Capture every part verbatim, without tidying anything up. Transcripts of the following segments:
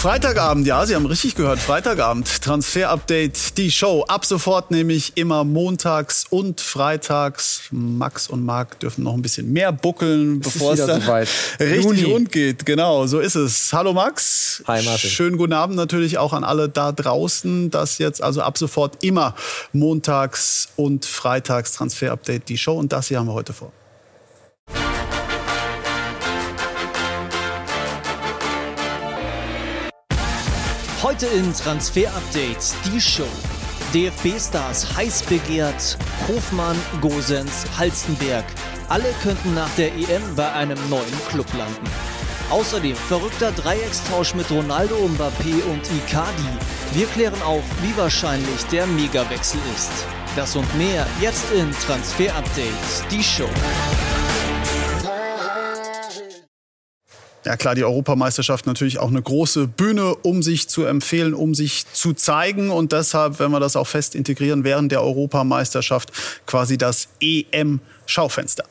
Freitagabend, ja, Sie haben richtig gehört, Freitagabend, Transfer-Update, die Show. Ab sofort nämlich immer montags und freitags. Max und Marc dürfen noch ein bisschen mehr buckeln, bevor es dann richtig rund geht. Genau, so ist es. Hallo Max. Hi Martin. Schönen guten Abend natürlich auch an alle da draußen. Das jetzt also ab sofort immer montags und freitags Transfer-Update, die Show. Und das hier haben wir heute vor. Heute in Transfer Update die Show. D F B-Stars heiß begehrt, Hofmann, Gosens, Halstenberg. Alle könnten nach der E M bei einem neuen Club landen. Außerdem verrückter Dreieckstausch mit Ronaldo, Mbappé und Icardi. Wir klären auf, wie wahrscheinlich der Megawechsel ist. Das und mehr jetzt in Transfer Update die Show. Ja klar, die Europameisterschaft natürlich auch eine große Bühne, um sich zu empfehlen, um sich zu zeigen. Und deshalb, wenn wir das auch fest integrieren, während der Europameisterschaft quasi das E M-Schaufenster.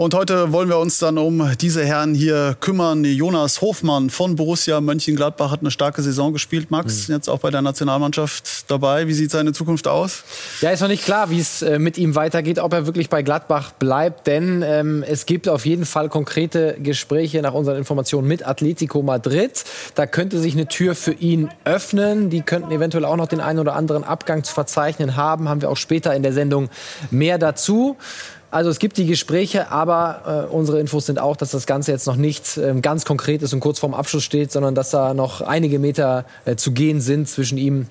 Und heute wollen wir uns dann um diese Herren hier kümmern. Jonas Hofmann von Borussia Mönchengladbach hat eine starke Saison gespielt. Max, mhm. jetzt auch bei der Nationalmannschaft dabei. Wie sieht seine Zukunft aus? Ja, ist noch nicht klar, wie es mit ihm weitergeht, ob er wirklich bei Gladbach bleibt. Denn ähm, es gibt auf jeden Fall konkrete Gespräche nach unseren Informationen mit Atletico Madrid. Da könnte sich eine Tür für ihn öffnen. Die könnten eventuell auch noch den einen oder anderen Abgang zu verzeichnen haben. Haben wir auch später in der Sendung mehr dazu. Also es gibt die Gespräche, aber äh, unsere Infos sind auch, dass das Ganze jetzt noch nicht äh, ganz konkret ist und kurz vorm Abschluss steht, sondern dass da noch einige Meter äh, zu gehen sind zwischen ihm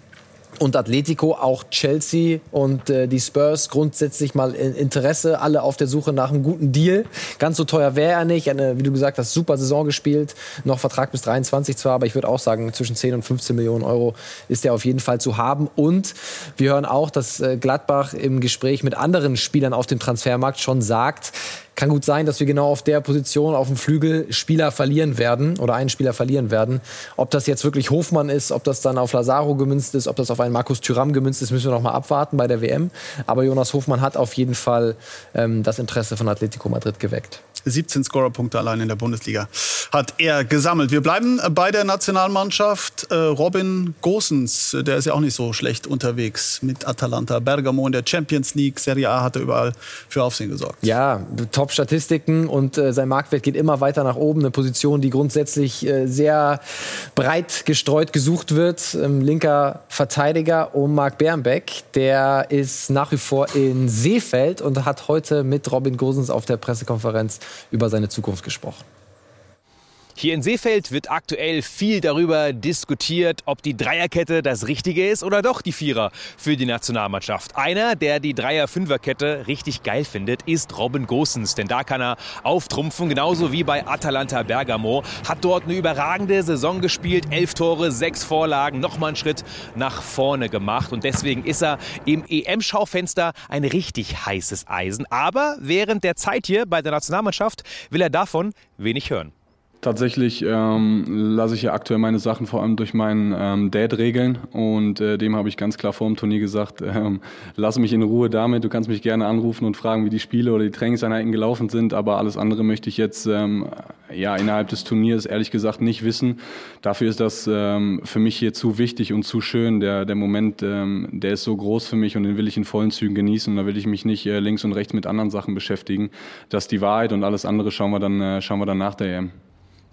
und Atletico, auch Chelsea und äh, die Spurs grundsätzlich mal in Interesse, alle auf der Suche nach einem guten Deal. Ganz so teuer wäre er nicht. Eine, wie du gesagt hast, super Saison gespielt, noch Vertrag bis dreiundzwanzig zwar, aber ich würde auch sagen, zwischen zehn und fünfzehn Millionen Euro ist er auf jeden Fall zu haben. Und wir hören auch, dass äh, Gladbach im Gespräch mit anderen Spielern auf dem Transfermarkt schon sagt, kann gut sein, dass wir genau auf der Position, auf dem Flügel, Spieler verlieren werden oder einen Spieler verlieren werden. Ob das jetzt wirklich Hofmann ist, ob das dann auf Lazaro gemünzt ist, ob das auf einen Markus Thuram gemünzt ist, müssen wir noch mal abwarten bei der W M. Aber Jonas Hofmann hat auf jeden Fall ähm, das Interesse von Atletico Madrid geweckt. siebzehn Scorerpunkte allein in der Bundesliga hat er gesammelt. Wir bleiben bei der Nationalmannschaft. Robin Gosens, der ist ja auch nicht so schlecht unterwegs mit Atalanta Bergamo in der Champions League. Serie A hat er überall für Aufsehen gesorgt. Ja, Top-Statistiken und äh, sein Marktwert geht immer weiter nach oben. Eine Position, die grundsätzlich äh, sehr breit gestreut gesucht wird. Ähm, linker Verteidiger um Marc Bernbeck. Der ist nach wie vor in Seefeld und hat heute mit Robin Gosens auf der Pressekonferenz über seine Zukunft gesprochen. Hier in Seefeld wird aktuell viel darüber diskutiert, ob die Dreierkette das Richtige ist oder doch die Vierer für die Nationalmannschaft. Einer, der die Dreier-Fünfer-Kette richtig geil findet, ist Robin Gosens. Denn da kann er auftrumpfen, genauso wie bei Atalanta Bergamo. Hat dort eine überragende Saison gespielt, elf Tore, sechs Vorlagen, nochmal einen Schritt nach vorne gemacht. Und deswegen ist er im E M-Schaufenster ein richtig heißes Eisen. Aber während der Zeit hier bei der Nationalmannschaft will er davon wenig hören. Tatsächlich ähm, lasse ich ja aktuell meine Sachen vor allem durch meinen ähm, Dad regeln und äh, dem habe ich ganz klar vor dem Turnier gesagt, ähm, lass mich in Ruhe damit, du kannst mich gerne anrufen und fragen, wie die Spiele oder die Trainingseinheiten gelaufen sind, aber alles andere möchte ich jetzt ähm, ja innerhalb des Turniers ehrlich gesagt nicht wissen. Dafür ist das ähm, für mich hier zu wichtig und zu schön, der, der Moment, ähm, der ist so groß für mich und den will ich in vollen Zügen genießen und da will ich mich nicht äh, links und rechts mit anderen Sachen beschäftigen. Das ist die Wahrheit und alles andere schauen wir dann, äh, schauen wir dann nach der E M.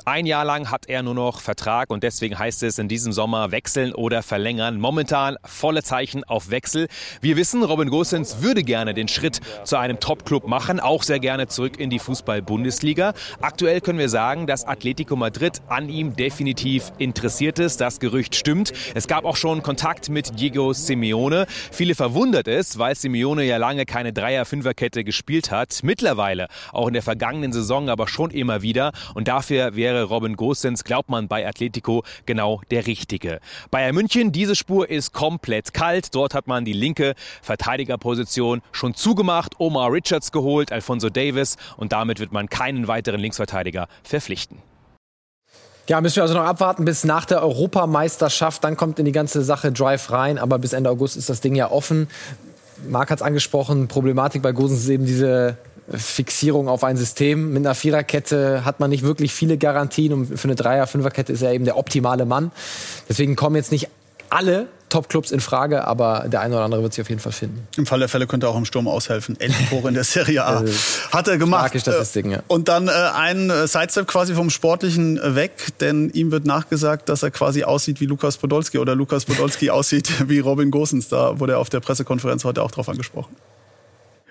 Ein Jahr lang hat er nur noch Vertrag und deswegen heißt es in diesem Sommer wechseln oder verlängern. Momentan volle Zeichen auf Wechsel. Wir wissen, Robin Gosens würde gerne den Schritt zu einem Top-Club machen, auch sehr gerne zurück in die Fußball-Bundesliga. Aktuell können wir sagen, dass Atletico Madrid an ihm definitiv interessiert ist. Das Gerücht stimmt. Es gab auch schon Kontakt mit Diego Simeone. Viele verwundert es, weil Simeone ja lange keine Dreier-Fünfer-Kette gespielt hat. Mittlerweile, auch in der vergangenen Saison, aber schon immer wieder. Und dafür wäre Robin Gosens, glaubt man, bei Atletico genau der Richtige. Bayern München, diese Spur ist komplett kalt. Dort hat man die linke Verteidigerposition schon zugemacht, Omar Richards geholt, Alphonso Davies und damit wird man keinen weiteren Linksverteidiger verpflichten. Ja, müssen wir also noch abwarten bis nach der Europameisterschaft. Dann kommt in die ganze Sache Drive rein, aber bis Ende August ist das Ding ja offen. Marc hat es angesprochen, Problematik bei Gosens ist eben diese Fixierung auf ein System. Mit einer Viererkette hat man nicht wirklich viele Garantien. Und für eine Dreier-, Fünferkette ist er eben der optimale Mann. Deswegen kommen jetzt nicht alle Top-Clubs in Frage, aber der eine oder andere wird sich auf jeden Fall finden. Im Fall der Fälle könnte er auch im Sturm aushelfen. Elf Tore in der Serie A hat er gemacht. Starke Statistiken, ja. Und dann äh, ein Sidestep quasi vom Sportlichen weg, denn ihm wird nachgesagt, dass er quasi aussieht wie Lukas Podolski oder Lukas Podolski aussieht wie Robin Gosens. Da wurde er auf der Pressekonferenz heute auch drauf angesprochen.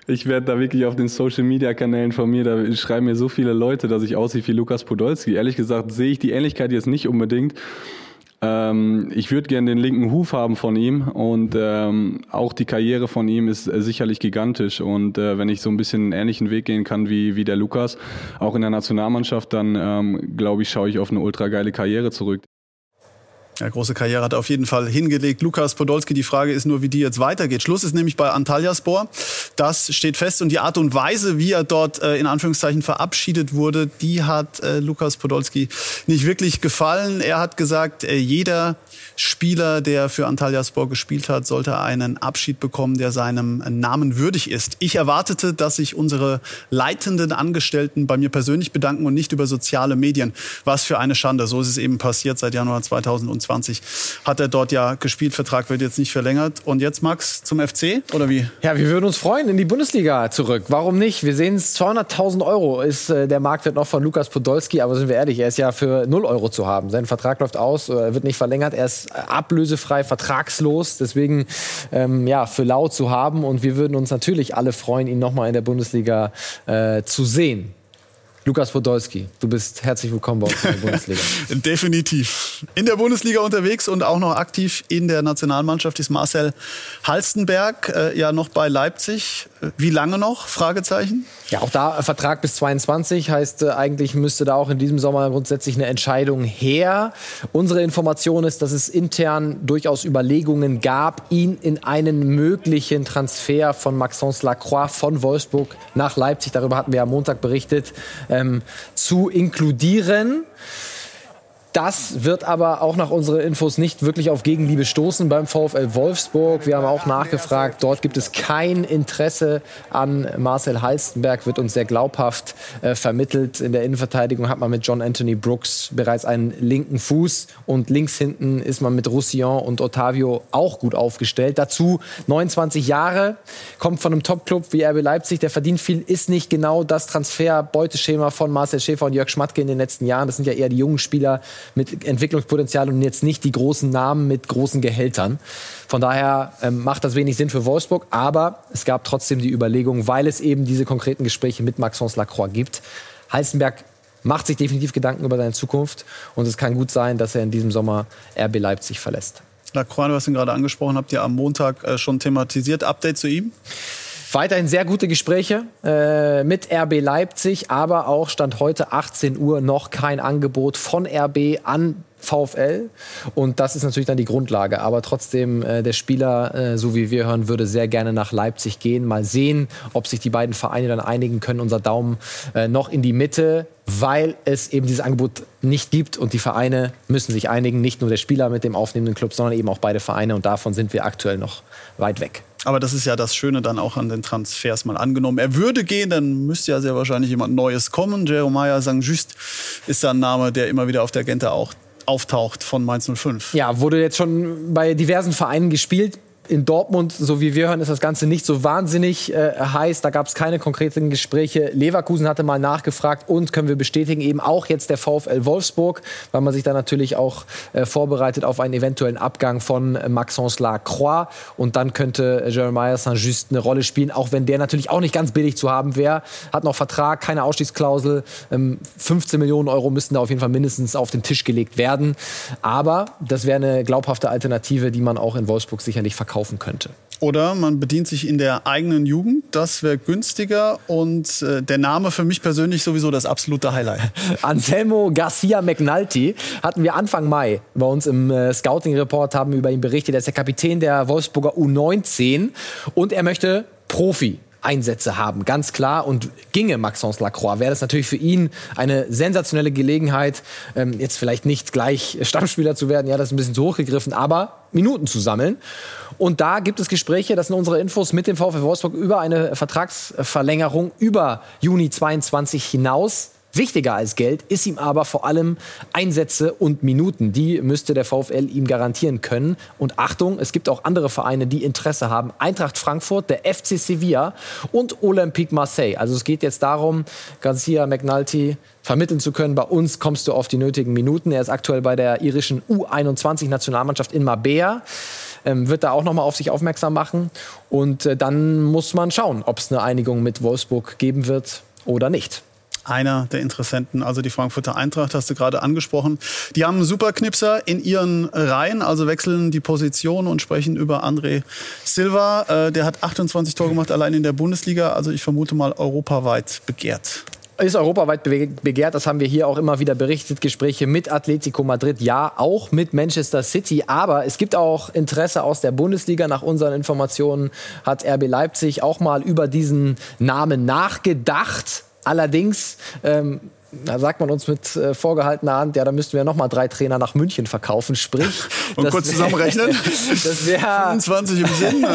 Ich werde da wirklich auf den Social-Media-Kanälen von mir, da schreiben mir so viele Leute, dass ich aussehe wie Lukas Podolski. Ehrlich gesagt sehe ich die Ähnlichkeit jetzt nicht unbedingt. Ich würde gerne den linken Huf haben von ihm und ähm, auch die Karriere von ihm ist sicherlich gigantisch und äh, wenn ich so ein bisschen einen ähnlichen Weg gehen kann wie, wie der Lukas, auch in der Nationalmannschaft, dann ähm, glaube ich, schaue ich auf eine ultra geile Karriere zurück. Ja, große Karriere hat er auf jeden Fall hingelegt. Lukas Podolski, die Frage ist nur, wie die jetzt weitergeht. Schluss ist nämlich bei Antalyaspor. Das steht fest und die Art und Weise, wie er dort äh, in Anführungszeichen verabschiedet wurde, die hat äh, Lukas Podolski nicht wirklich gefallen. Er hat gesagt, äh, jeder Spieler, der für Antalyaspor gespielt hat, sollte einen Abschied bekommen, der seinem Namen würdig ist. Ich erwartete, dass sich unsere leitenden Angestellten bei mir persönlich bedanken und nicht über soziale Medien. Was für eine Schande. So ist es eben passiert. Seit Januar zweitausendzwanzig hat er dort ja gespielt. Vertrag wird jetzt nicht verlängert. Und jetzt, Max, zum F C oder wie? Ja, wir würden uns freuen, in die Bundesliga zurück. Warum nicht? Wir sehen es, zweihunderttausend Euro ist äh, der Marktwert noch von Lukas Podolski. Aber sind wir ehrlich, er ist ja für null Euro zu haben. Sein Vertrag läuft aus, äh, wird nicht verlängert. Er ist ablösefrei, vertragslos, deswegen ähm, ja, für lau zu haben und wir würden uns natürlich alle freuen, ihn nochmal in der Bundesliga äh, zu sehen. Lukas Podolski, du bist herzlich willkommen bei uns in der Bundesliga. Definitiv. In der Bundesliga unterwegs und auch noch aktiv in der Nationalmannschaft ist Marcel Halstenberg, äh, ja noch bei Leipzig. Wie lange noch? Fragezeichen. Ja, auch da Vertrag bis zweiundzwanzig, heißt äh, eigentlich müsste da auch in diesem Sommer grundsätzlich eine Entscheidung her. Unsere Information ist, dass es intern durchaus Überlegungen gab, ihn in einen möglichen Transfer von Maxence Lacroix von Wolfsburg nach Leipzig, darüber hatten wir am Montag berichtet, Ähm, zu inkludieren. Das wird aber auch nach unseren Infos nicht wirklich auf Gegenliebe stoßen beim VfL Wolfsburg. Wir haben auch nachgefragt, dort gibt es kein Interesse an Marcel Halstenberg, wird uns sehr glaubhaft äh, vermittelt. In der Innenverteidigung hat man mit John Anthony Brooks bereits einen linken Fuß und links hinten ist man mit Roussillon und Ottavio auch gut aufgestellt. Dazu neunundzwanzig Jahre, kommt von einem Top-Club wie R B Leipzig, der verdient viel, ist nicht genau das Transfer-Beuteschema von Marcel Schäfer und Jörg Schmatke in den letzten Jahren. Das sind ja eher die jungen Spieler mit Entwicklungspotenzial und jetzt nicht die großen Namen mit großen Gehältern. Von daher ähm, macht das wenig Sinn für Wolfsburg, aber es gab trotzdem die Überlegung, weil es eben diese konkreten Gespräche mit Maxence Lacroix gibt. Halstenberg macht sich definitiv Gedanken über seine Zukunft und es kann gut sein, dass er in diesem Sommer R B Leipzig verlässt. Lacroix, du hast ihn gerade angesprochen, habt ihr am Montag äh, schon thematisiert. Update zu ihm? Weiterhin sehr gute Gespräche äh, mit R B Leipzig, aber auch Stand heute achtzehn Uhr noch kein Angebot von R B an VfL. Und das ist natürlich dann die Grundlage. Aber trotzdem, äh, der Spieler, äh, so wie wir hören, würde sehr gerne nach Leipzig gehen. Mal sehen, ob sich die beiden Vereine dann einigen können. Unser Daumen äh, noch in die Mitte, weil es eben dieses Angebot nicht gibt. Und die Vereine müssen sich einigen. Nicht nur der Spieler mit dem aufnehmenden Club, sondern eben auch beide Vereine. Und davon sind wir aktuell noch weit weg. Aber das ist ja das Schöne dann auch an den Transfers, mal angenommen. Er würde gehen, dann müsste ja sehr wahrscheinlich jemand Neues kommen. Jeremiah Saint-Just ist da ein Name, der immer wieder auf der Agenda auch auftaucht von Mainz null fünf. Ja, wurde jetzt schon bei diversen Vereinen gespielt. In Dortmund, so wie wir hören, ist das Ganze nicht so wahnsinnig äh, heiß. Da gab es keine konkreten Gespräche. Leverkusen hatte mal nachgefragt und können wir bestätigen, eben auch jetzt der VfL Wolfsburg, weil man sich da natürlich auch äh, vorbereitet auf einen eventuellen Abgang von äh, Maxence Lacroix. Und dann könnte Jeremiah Saint-Just eine Rolle spielen, auch wenn der natürlich auch nicht ganz billig zu haben wäre. Hat noch Vertrag, keine Ausstiegsklausel. Ähm, fünfzehn Millionen Euro müssten da auf jeden Fall mindestens auf den Tisch gelegt werden. Aber das wäre eine glaubhafte Alternative, die man auch in Wolfsburg sicherlich verkauft könnte. Oder man bedient sich in der eigenen Jugend, das wäre günstiger und äh, der Name für mich persönlich sowieso das absolute Highlight. Anselmo Garcia McNulty hatten wir Anfang Mai bei uns im äh, Scouting-Report, haben über ihn berichtet. Er ist der Kapitän der Wolfsburger U neunzehn und er möchte Profi Einsätze haben, ganz klar. Und ginge Maxence Lacroix, wäre das natürlich für ihn eine sensationelle Gelegenheit, ähm, jetzt vielleicht nicht gleich Stammspieler zu werden, ja, das ist ein bisschen zu hoch gegriffen, aber Minuten zu sammeln. Und da gibt es Gespräche, das sind unsere Infos, mit dem VfL Wolfsburg über eine Vertragsverlängerung über Juni zweiundzwanzig hinaus. Wichtiger als Geld ist ihm aber vor allem Einsätze und Minuten. Die müsste der VfL ihm garantieren können. Und Achtung, es gibt auch andere Vereine, die Interesse haben. Eintracht Frankfurt, der F C Sevilla und Olympique Marseille. Also es geht jetzt darum, Garcia McNulty vermitteln zu können. Bei uns kommst du auf die nötigen Minuten. Er ist aktuell bei der irischen U einundzwanzig-Nationalmannschaft in Marbella. Ähm, wird da auch nochmal auf sich aufmerksam machen. Und äh, dann muss man schauen, ob es eine Einigung mit Wolfsburg geben wird oder nicht. Einer der Interessenten, also die Frankfurter Eintracht, hast du gerade angesprochen. Die haben einen Superknipser in ihren Reihen, also wechseln die Position und sprechen über André Silva. Äh, der hat achtundzwanzig Tore gemacht, allein in der Bundesliga. Also ich vermute mal europaweit begehrt. Ist europaweit begehrt, das haben wir hier auch immer wieder berichtet. Gespräche mit Atletico Madrid, ja, auch mit Manchester City. Aber es gibt auch Interesse aus der Bundesliga. Nach unseren Informationen hat R B Leipzig auch mal über diesen Namen nachgedacht. Allerdings, ähm, da sagt man uns mit äh, vorgehaltener Hand, ja, da müssten wir nochmal drei Trainer nach München verkaufen, sprich... Und kurz wär, zusammenrechnen, das wäre fünfundzwanzig im Sinn.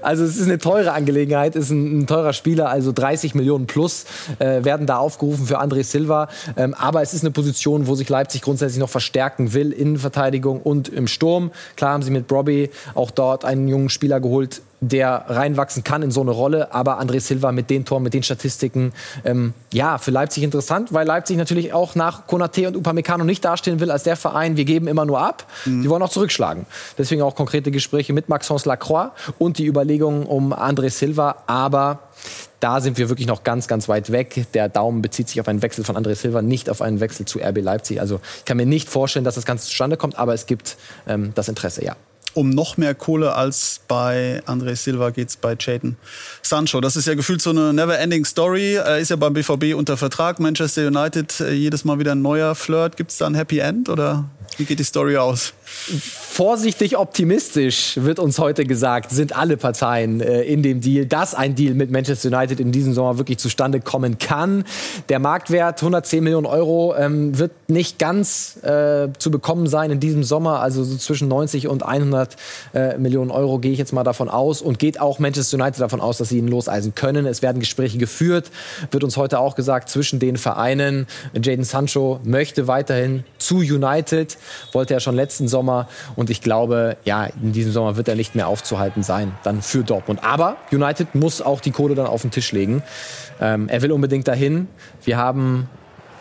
Also es ist eine teure Angelegenheit, ist ein, ein teurer Spieler, also dreißig Millionen plus äh, werden da aufgerufen für André Silva. Ähm, aber es ist eine Position, wo sich Leipzig grundsätzlich noch verstärken will, in Verteidigung und im Sturm. Klar haben sie mit Brobbey auch dort einen jungen Spieler geholt, der reinwachsen kann in so eine Rolle. Aber André Silva mit den Toren, mit den Statistiken, ähm, ja, für Leipzig interessant, weil Leipzig natürlich auch nach Konaté und Upamecano nicht dastehen will als der Verein, wir geben immer nur ab, mhm. die wollen auch zurückschlagen. Deswegen auch konkrete Gespräche mit Maxence Lacroix und die Überlegungen um André Silva. Aber da sind wir wirklich noch ganz, ganz weit weg. Der Daumen bezieht sich auf einen Wechsel von André Silva, nicht auf einen Wechsel zu R B Leipzig. Also ich kann mir nicht vorstellen, dass das Ganze zustande kommt, aber es gibt ähm, das Interesse, ja. Um noch mehr Kohle als bei André Silva geht's bei Jadon Sancho. Das ist ja gefühlt so eine never-ending Story. Er ist ja beim B V B unter Vertrag. Manchester United, jedes Mal wieder ein neuer Flirt. Gibt's da ein Happy End oder wie geht die Story aus? Vorsichtig optimistisch, wird uns heute gesagt, sind alle Parteien äh, in dem Deal, dass ein Deal mit Manchester United in diesem Sommer wirklich zustande kommen kann. Der Marktwert hundertzehn Millionen Euro ähm, wird nicht ganz äh, zu bekommen sein in diesem Sommer. Also so zwischen neunzig und hundert äh, Millionen Euro gehe ich jetzt mal davon aus. Und geht auch Manchester United davon aus, dass sie ihn loseisen können. Es werden Gespräche geführt, wird uns heute auch gesagt, zwischen den Vereinen. Jadon Sancho möchte weiterhin zu United, wollte er schon letzten Sommer. Und ich glaube, ja, in diesem Sommer wird er nicht mehr aufzuhalten sein, dann für Dortmund. Aber United muss auch die Kohle dann auf den Tisch legen. Ähm, er will unbedingt dahin. Wir haben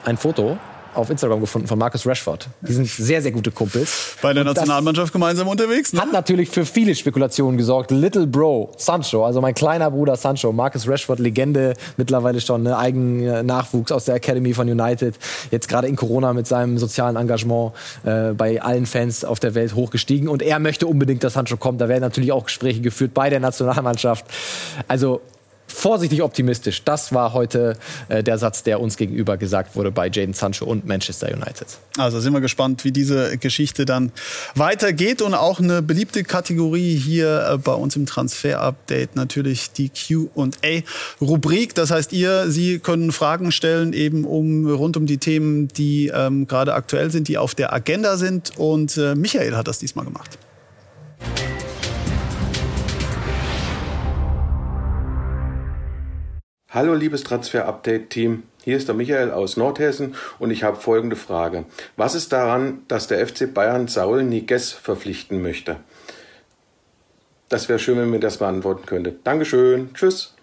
ein Foto auf Instagram gefunden von Marcus Rashford. Die sind sehr, sehr gute Kumpels. Bei der Nationalmannschaft gemeinsam unterwegs, ne? Hat natürlich für viele Spekulationen gesorgt. Little Bro Sancho, also mein kleiner Bruder Sancho, Marcus Rashford, Legende mittlerweile schon, ne? Eigen Nachwuchs aus der Academy von United. Jetzt gerade in Corona mit seinem sozialen Engagement äh, bei allen Fans auf der Welt hochgestiegen. Und er möchte unbedingt, dass Sancho kommt. Da werden natürlich auch Gespräche geführt bei der Nationalmannschaft. Also vorsichtig optimistisch. Das war heute äh, der Satz, der uns gegenüber gesagt wurde bei Jadon Sancho und Manchester United. Also sind wir gespannt, wie diese Geschichte dann weitergeht. Und auch eine beliebte Kategorie hier äh, bei uns im Transfer-Update natürlich die Q und A-Rubrik. Das heißt, ihr, Sie können Fragen stellen eben um rund um die Themen, die ähm, gerade aktuell sind, die auf der Agenda sind. Und äh, Michael hat das diesmal gemacht. Hallo liebes Transfer-Update-Team, hier ist der Michael aus Nordhessen und ich habe folgende Frage. Was ist daran, dass der F C Bayern Saúl Ñíguez verpflichten möchte? Das wäre schön, wenn mir das beantworten könnte. Dankeschön, tschüss.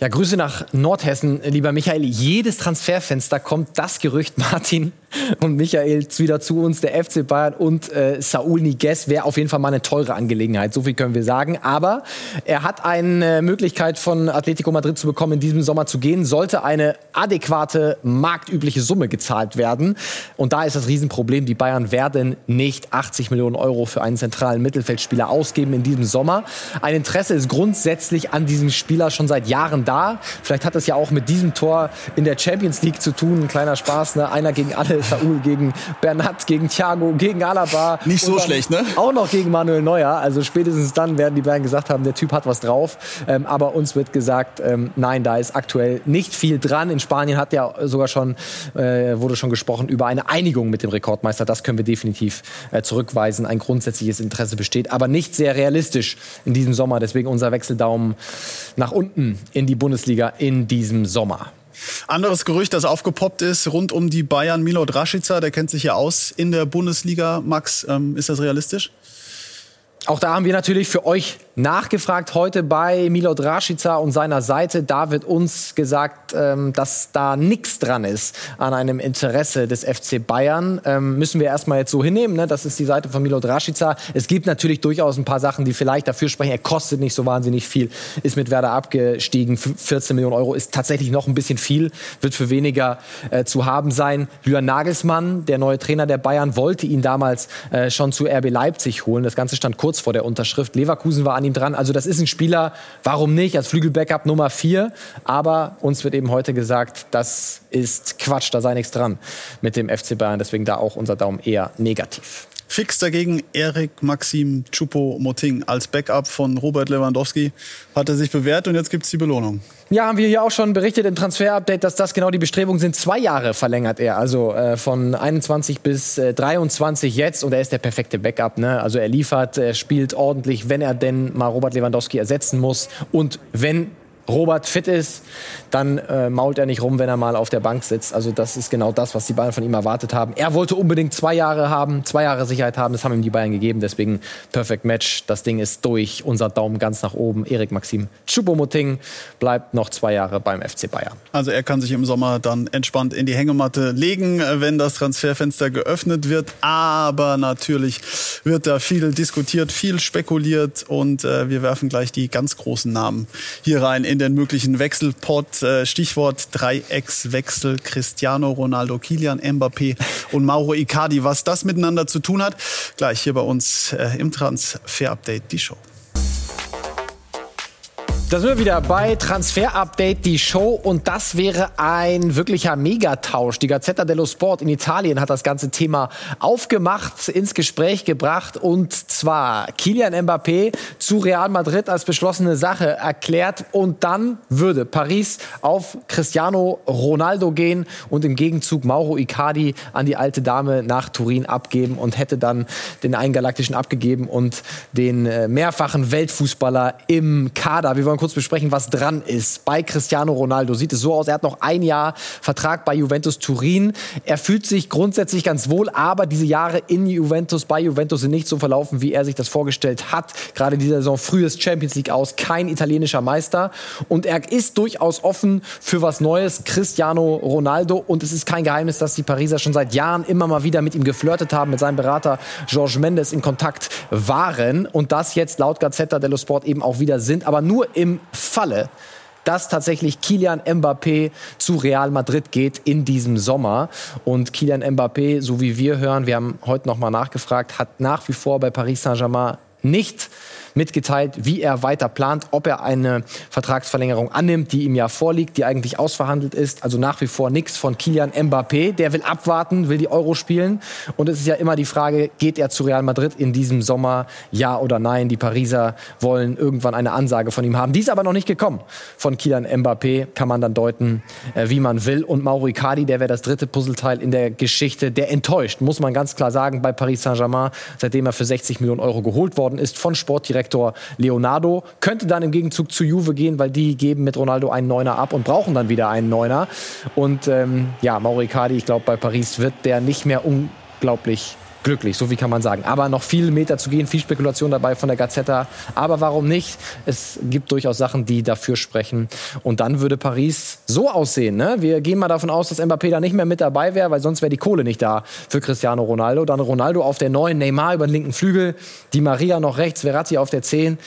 Ja, Grüße nach Nordhessen, lieber Michael. Jedes Transferfenster kommt das Gerücht, Martin und Michael, wieder zu uns. Der F C Bayern und äh, Saúl Ñíguez wäre auf jeden Fall mal eine teure Angelegenheit. So viel können wir sagen. Aber er hat eine Möglichkeit von Atletico Madrid zu bekommen, in diesem Sommer zu gehen. Sollte eine adäquate, marktübliche Summe gezahlt werden. Und da ist das Riesenproblem. Die Bayern werden nicht achtzig Millionen Euro für einen zentralen Mittelfeldspieler ausgeben in diesem Sommer. Ein Interesse ist grundsätzlich an diesem Spieler schon seit Jahren da. da. Vielleicht hat das ja auch mit diesem Tor in der Champions League zu tun. Ein kleiner Spaß, ne? Einer gegen alle, Saul gegen Bernat, gegen Thiago, gegen Alaba. Nicht so schlecht, ne? Auch noch gegen Manuel Neuer. Also spätestens dann werden die beiden gesagt haben, der Typ hat was drauf. Ähm, aber uns wird gesagt, ähm, nein, da ist aktuell nicht viel dran. In Spanien hat ja sogar schon, äh, wurde schon gesprochen über eine Einigung mit dem Rekordmeister. Das können wir definitiv äh, zurückweisen. Ein grundsätzliches Interesse besteht, aber nicht sehr realistisch in diesem Sommer. Deswegen unser Wechseldaumen nach unten in die Bundesliga in diesem Sommer. Anderes Gerücht, das aufgepoppt ist, rund um die Bayern, Milot Rashica, der kennt sich ja aus in der Bundesliga. Max, ähm, ist das realistisch? Auch da haben wir natürlich für euch nachgefragt heute bei Milot Rashica und seiner Seite. Da wird uns gesagt, dass da nichts dran ist an einem Interesse des F C Bayern. Müssen wir erstmal jetzt so hinnehmen. Das ist die Seite von Milot Rashica. Es gibt natürlich durchaus ein paar Sachen, die vielleicht dafür sprechen. Er kostet nicht so wahnsinnig viel, ist mit Werder abgestiegen. vierzehn Millionen Euro ist tatsächlich noch ein bisschen viel, wird für weniger zu haben sein. Julian Nagelsmann, der neue Trainer der Bayern, wollte ihn damals schon zu R B Leipzig holen. Das Ganze stand kurz kurz vor der Unterschrift. Leverkusen war an ihm dran. Also das ist ein Spieler, warum nicht, als Flügelbackup Nummer vier. Aber uns wird eben heute gesagt, das ist Quatsch, da sei nichts dran mit dem F C Bayern. Deswegen da auch unser Daumen eher negativ. Fix dagegen Eric Maxim Choupo-Moting als Backup von Robert Lewandowski. Hat er sich bewährt und jetzt gibt es die Belohnung. Ja, haben wir hier auch schon berichtet im Transfer-Update, dass das genau die Bestrebungen sind. Zwei Jahre verlängert er, also äh, von einundzwanzig bis äh, dreiundzwanzig jetzt. Und er ist der perfekte Backup, ne? Also er liefert, er spielt ordentlich, wenn er denn mal Robert Lewandowski ersetzen muss. Und wenn Robert fit ist, dann äh, mault er nicht rum, wenn er mal auf der Bank sitzt. Also das ist genau das, was die Bayern von ihm erwartet haben. Er wollte unbedingt zwei Jahre haben, zwei Jahre Sicherheit haben. Das haben ihm die Bayern gegeben. Deswegen Perfect Match. Das Ding ist durch. Unser Daumen ganz nach oben. Eric Maxim Choupo-Moting bleibt noch zwei Jahre beim F C Bayern. Also er kann sich im Sommer dann entspannt in die Hängematte legen, wenn das Transferfenster geöffnet wird. Aber natürlich wird da viel diskutiert, viel spekuliert. Und äh, wir werfen gleich die ganz großen Namen hier rein in den möglichen Wechselpot. Stichwort Dreieckswechsel, Cristiano Ronaldo, Kylian Mbappé und Mauro Icardi. Was das miteinander zu tun hat, gleich hier bei uns im Transfer-Update, die Show. Da sind wir wieder bei Transfer-Update, die Show. Und das wäre ein wirklicher Megatausch. Die Gazzetta dello Sport in Italien hat das ganze Thema aufgemacht, ins Gespräch gebracht. Und zwar Kylian Mbappé zu Real Madrid als beschlossene Sache erklärt. Und dann würde Paris auf Cristiano Ronaldo gehen und im Gegenzug Mauro Icardi an die alte Dame nach Turin abgeben und hätte dann den einen Galaktischen abgegeben und den mehrfachen Weltfußballer im Kader. Wir wollen kurz besprechen, was dran ist. Bei Cristiano Ronaldo sieht es so aus, er hat noch ein Jahr Vertrag bei Juventus Turin. Er fühlt sich grundsätzlich ganz wohl, aber diese Jahre in Juventus, bei Juventus sind nicht so verlaufen, wie er sich das vorgestellt hat. Gerade diese Saison frühes Champions League aus, kein italienischer Meister. Und er ist durchaus offen für was Neues, Cristiano Ronaldo. Und es ist kein Geheimnis, dass die Pariser schon seit Jahren immer mal wieder mit ihm geflirtet haben, mit seinem Berater Jorge Mendes in Kontakt waren. Und das jetzt laut Gazzetta dello Sport eben auch wieder sind, aber nur im Falle, dass tatsächlich Kylian Mbappé zu Real Madrid geht in diesem Sommer. Und Kylian Mbappé, so wie wir hören, wir haben heute nochmal nachgefragt, hat nach wie vor bei Paris Saint-Germain nicht mitgeteilt, wie er weiter plant, ob er eine Vertragsverlängerung annimmt, die ihm ja vorliegt, die eigentlich ausverhandelt ist. Also nach wie vor nichts von Kylian Mbappé. Der will abwarten, will die Euro spielen. Und es ist ja immer die Frage, geht er zu Real Madrid in diesem Sommer? Ja oder nein? Die Pariser wollen irgendwann eine Ansage von ihm haben. Die ist aber noch nicht gekommen von Kylian Mbappé. Kann man dann deuten, äh, wie man will. Und Mauro Icardi, der wäre das dritte Puzzleteil in der Geschichte. Der enttäuscht, muss man ganz klar sagen, bei Paris Saint-Germain, seitdem er für sechzig Millionen Euro geholt worden ist von Sportdirektor Leonardo, könnte dann im Gegenzug zu Juve gehen, weil die geben mit Ronaldo einen Neuner ab und brauchen dann wieder einen Neuner. Und ähm, ja, Mauro Icardi, ich glaube, bei Paris wird der nicht mehr unglaublich glücklich, so viel kann man sagen. Aber noch viele Meter zu gehen, viel Spekulation dabei von der Gazzetta. Aber warum nicht? Es gibt durchaus Sachen, die dafür sprechen. Und dann würde Paris so aussehen, ne? Wir gehen mal davon aus, dass Mbappé da nicht mehr mit dabei wäre, weil sonst wäre die Kohle nicht da für Cristiano Ronaldo. Dann Ronaldo auf der neuen, Neymar über den linken Flügel, Di Maria noch rechts, Verratti auf der zehn.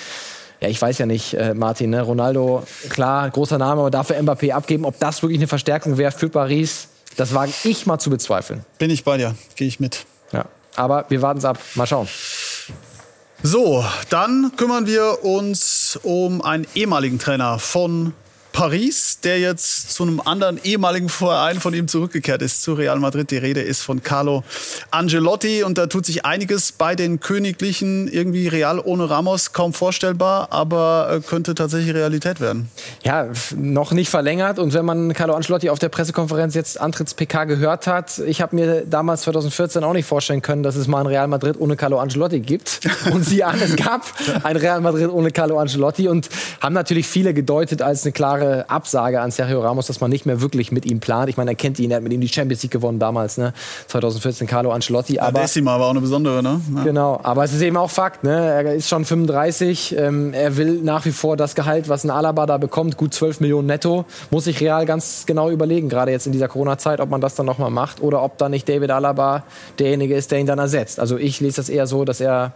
Ja, ich weiß ja nicht, äh, Martin, ne? Ronaldo, klar, großer Name, aber dafür Mbappé abgeben. Ob das wirklich eine Verstärkung wäre für Paris, das wage ich mal zu bezweifeln. Bin ich bei dir, gehe ich mit. Ja. Aber wir warten es ab. Mal schauen. So, dann kümmern wir uns um einen ehemaligen Trainer von Paris, der jetzt zu einem anderen ehemaligen Verein von ihm zurückgekehrt ist, zu Real Madrid. Die Rede ist von Carlo Ancelotti und da tut sich einiges bei den Königlichen. Irgendwie Real ohne Ramos kaum vorstellbar, aber könnte tatsächlich Realität werden. Ja, noch nicht verlängert. Und wenn man Carlo Ancelotti auf der Pressekonferenz jetzt Antritts-P K gehört hat, ich habe mir damals zwanzig vierzehn auch nicht vorstellen können, dass es mal ein Real Madrid ohne Carlo Ancelotti gibt. Und siehe an, es gab ein Real Madrid ohne Carlo Ancelotti und haben natürlich viele gedeutet als eine klare Absage an Sergio Ramos, dass man nicht mehr wirklich mit ihm plant. Ich meine, er kennt ihn, er hat mit ihm die Champions League gewonnen damals, ne? zwanzig vierzehn Carlo Ancelotti. Aber ja, Decima war auch eine besondere, ne? Ja. Genau, aber es ist eben auch Fakt, ne? Er ist schon fünfunddreißig, ähm, er will nach wie vor das Gehalt, was ein Alaba da bekommt, gut zwölf Millionen netto. Muss sich Real ganz genau überlegen, gerade jetzt in dieser Corona-Zeit, ob man das dann nochmal macht oder ob dann nicht David Alaba derjenige ist, der ihn dann ersetzt. Also ich lese das eher so, dass er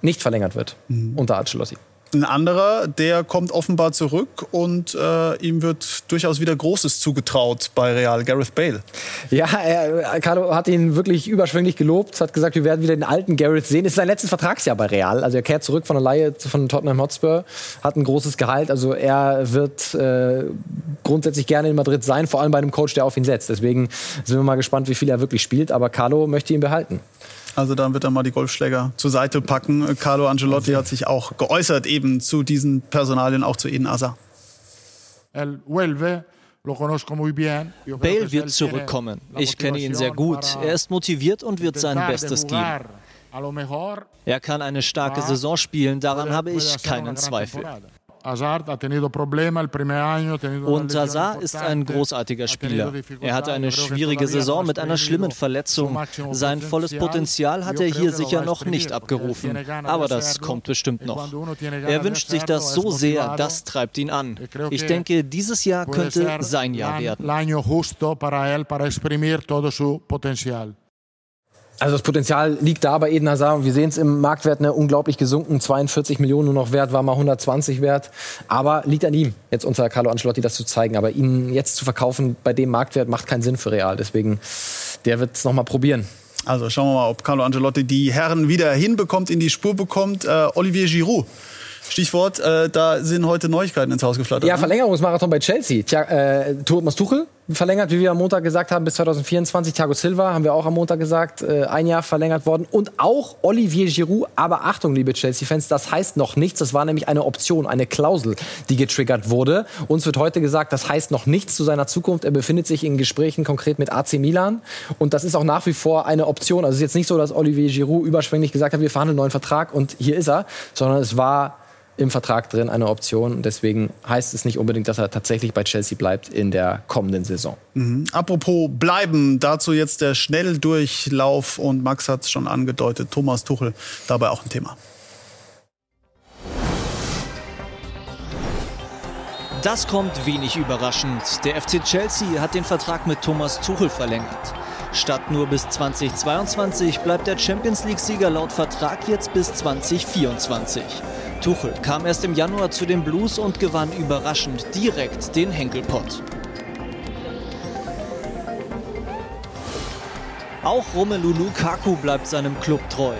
nicht verlängert wird, mhm, unter Ancelotti. Ein anderer, der kommt offenbar zurück und äh, ihm wird durchaus wieder Großes zugetraut bei Real, Gareth Bale. Ja, er, Carlo hat ihn wirklich überschwänglich gelobt, hat gesagt, wir werden wieder den alten Gareth sehen. Es ist sein letztes Vertragsjahr bei Real, also er kehrt zurück von der Leihe von Tottenham Hotspur, hat ein großes Gehalt, also er wird äh, grundsätzlich gerne in Madrid sein, vor allem bei einem Coach, der auf ihn setzt. Deswegen sind wir mal gespannt, wie viel er wirklich spielt, aber Carlo möchte ihn behalten. Also dann wird er mal die Golfschläger zur Seite packen. Carlo Ancelotti hat sich auch geäußert eben zu diesen Personalien, auch zu Eden Hazard. Bale wird zurückkommen. Ich kenne ihn sehr gut. Er ist motiviert und wird sein Bestes geben. Er kann eine starke Saison spielen, daran habe ich keinen Zweifel. Und Hazard ist ein großartiger Spieler. Er hatte eine schwierige Saison mit einer schlimmen Verletzung. Sein volles Potenzial hat er hier sicher noch nicht abgerufen. Aber das kommt bestimmt noch. Er wünscht sich das so sehr, das treibt ihn an. Ich denke, dieses Jahr könnte sein Jahr werden. Also das Potenzial liegt da bei Eden Hazard. Wir sehen es im Marktwert, ne, unglaublich gesunken. zweiundvierzig Millionen nur noch wert, war mal hundertzwanzig wert. Aber liegt an ihm, jetzt unter Carlo Ancelotti das zu zeigen. Aber ihn jetzt zu verkaufen bei dem Marktwert macht keinen Sinn für Real. Deswegen, der wird es nochmal probieren. Also schauen wir mal, ob Carlo Ancelotti die Herren wieder hinbekommt, in die Spur bekommt. Äh, Olivier Giroud. Stichwort, äh, da sind heute Neuigkeiten ins Haus geflattert. Ja, Verlängerungsmarathon bei Chelsea. Tja, äh, Thomas Tuchel verlängert, wie wir am Montag gesagt haben, bis zwanzig vierundzwanzig. Thiago Silva, haben wir auch am Montag gesagt, äh, ein Jahr verlängert worden. Und auch Olivier Giroud. Aber Achtung, liebe Chelsea-Fans, das heißt noch nichts. Das war nämlich eine Option, eine Klausel, die getriggert wurde. Uns wird heute gesagt, das heißt noch nichts zu seiner Zukunft. Er befindet sich in Gesprächen konkret mit A C Milan. Und das ist auch nach wie vor eine Option. Also es ist jetzt nicht so, dass Olivier Giroud überschwänglich gesagt hat, wir verhandeln einen neuen Vertrag und hier ist er. Sondern es war im Vertrag drin eine Option. Deswegen heißt es nicht unbedingt, dass er tatsächlich bei Chelsea bleibt in der kommenden Saison. Mhm. Apropos bleiben, dazu jetzt der Schnelldurchlauf. Und Max hat es schon angedeutet, Thomas Tuchel, dabei auch ein Thema. Das kommt wenig überraschend. Der F C Chelsea hat den Vertrag mit Thomas Tuchel verlängert. Statt nur bis zweitausendzweiundzwanzig bleibt der Champions-League-Sieger laut Vertrag jetzt bis zweitausendvierundzwanzig. Tuchel kam erst im Januar zu den Blues und gewann überraschend direkt den Henkelpott. Auch Romelu Lukaku bleibt seinem Club treu.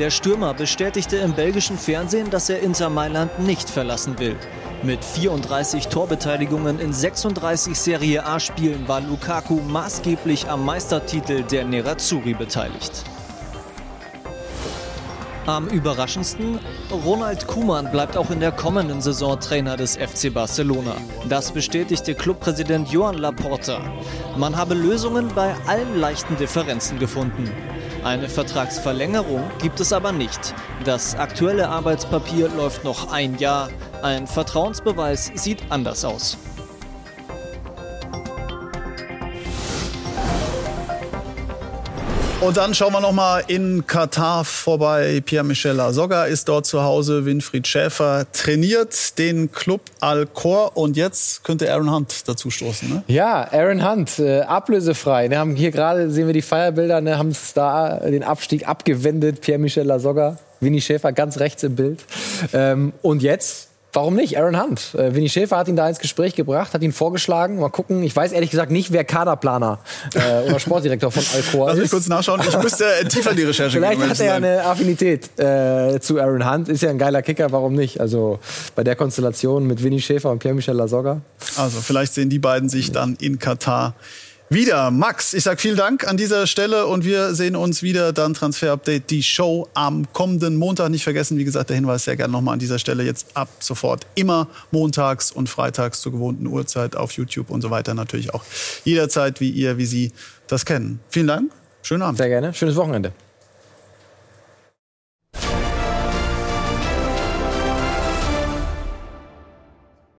Der Stürmer bestätigte im belgischen Fernsehen, dass er Inter Mailand nicht verlassen will. Mit vierunddreißig Torbeteiligungen in sechsunddreißig Serie A-Spielen war Lukaku maßgeblich am Meistertitel der Nerazzurri beteiligt. Am überraschendsten, Ronald Koeman bleibt auch in der kommenden Saison Trainer des F C Barcelona. Das bestätigte Clubpräsident Joan Laporta. Man habe Lösungen bei allen leichten Differenzen gefunden. Eine Vertragsverlängerung gibt es aber nicht. Das aktuelle Arbeitspapier läuft noch ein Jahr. Ein Vertrauensbeweis sieht anders aus. Und dann schauen wir nochmal in Katar vorbei. Pierre-Michel Lasogga ist dort zu Hause. Winfried Schäfer trainiert den Club Al-Khor. Und jetzt könnte Aaron Hunt dazu stoßen. Ne? Ja, Aaron Hunt, äh, ablösefrei. Wir haben hier gerade, sehen wir die Feierbilder, ne, haben es da den Abstieg abgewendet. Pierre-Michel Lasogga, Winnie Schäfer ganz rechts im Bild. Ähm, und jetzt Warum nicht? Aaron Hunt. Äh, Winnie Schäfer hat ihn da ins Gespräch gebracht, hat ihn vorgeschlagen. Mal gucken. Ich weiß ehrlich gesagt nicht, wer Kaderplaner äh, oder Sportdirektor von Alcoa ist. Lass mich kurz nachschauen. Ich müsste äh, tiefer in die Recherche gehen. Vielleicht hat er eine Affinität äh, zu Aaron Hunt. Ist ja ein geiler Kicker. Warum nicht? Also bei der Konstellation mit Winnie Schäfer und Pierre-Michel Lasogga. Also vielleicht sehen die beiden sich dann in Katar wieder. Max, ich sag vielen Dank an dieser Stelle und wir sehen uns wieder dann Transfer Update, die Show am kommenden Montag. Nicht vergessen, wie gesagt, der Hinweis sehr gerne nochmal an dieser Stelle jetzt ab sofort immer montags und freitags zur gewohnten Uhrzeit auf YouTube und so weiter. Natürlich auch jederzeit, wie ihr, wie Sie das kennen. Vielen Dank, schönen Abend. Sehr gerne, schönes Wochenende.